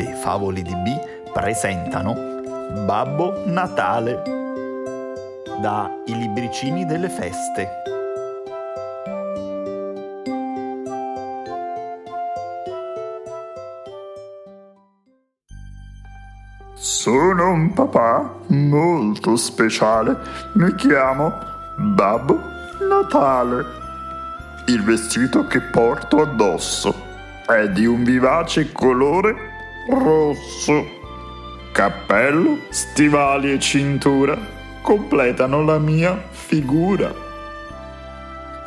Le favole di B presentano Babbo Natale da I Libriccini delle Feste. Sono un papà molto speciale, mi chiamo Babbo Natale. Il vestito che porto addosso è di un vivace colore rosso. Cappello, stivali e cintura completano la mia figura.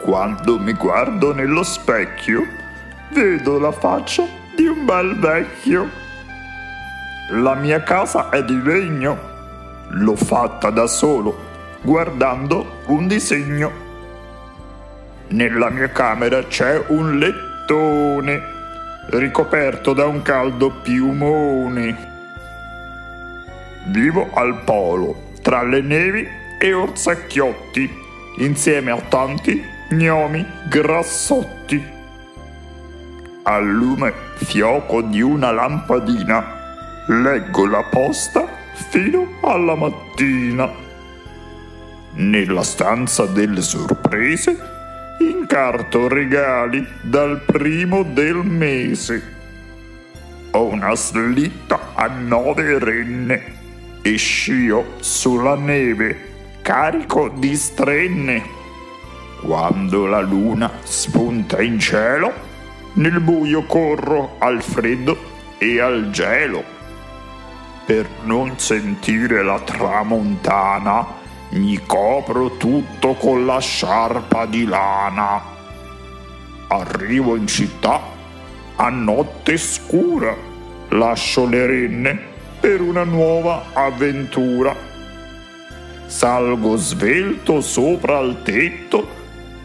Quando mi guardo nello specchio, vedo la faccia di un bel vecchio. La mia casa è di legno, l'ho fatta da solo, guardando un disegno. Nella mia camera c'è un lettone ricoperto da un caldo piumone. Vivo al Polo, tra le nevi e orzacchiotti, insieme a tanti gnomi grassotti. Al lume fioco di una lampadina, leggo la posta fino alla mattina. Nella stanza delle sorprese incarto regali dal primo del mese. Ho una slitta a 9 renne e scio sulla neve carico di strenne. Quando la luna spunta in cielo, nel buio corro al freddo e al gelo. Per non sentire la tramontana, mi copro tutto con la sciarpa di lana. Arrivo in città a notte scura, lascio le renne per una nuova avventura. Salgo svelto sopra il tetto,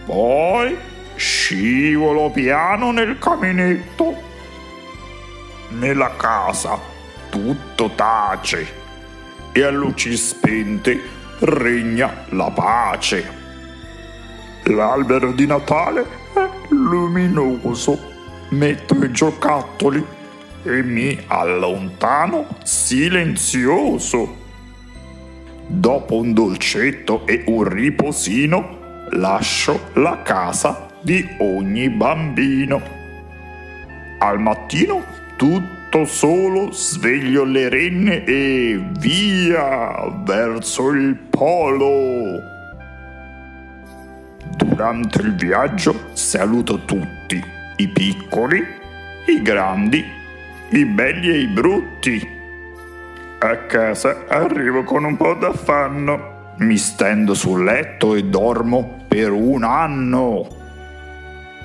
poi scivolo piano nel caminetto. Nella casa tutto tace e a luci spente regna la pace. L'albero di Natale è luminoso. Metto i giocattoli e mi allontano silenzioso. Dopo un dolcetto e un riposino, lascio la casa di ogni bambino. Al mattino tutti solo sveglio le renne e via verso il polo. Durante il viaggio saluto tutti, i piccoli, i grandi, i belli e i brutti. A casa arrivo con un po' d'affanno, mi stendo sul letto e dormo per un anno.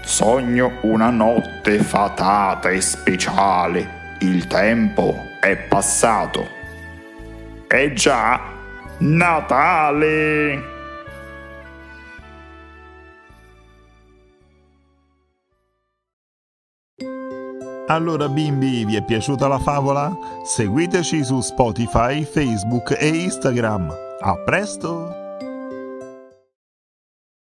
Sogno una notte fatata e speciale. Il tempo è passato. È già Natale! Allora bimbi, vi è piaciuta la favola? Seguiteci su Spotify, Facebook e Instagram. A presto!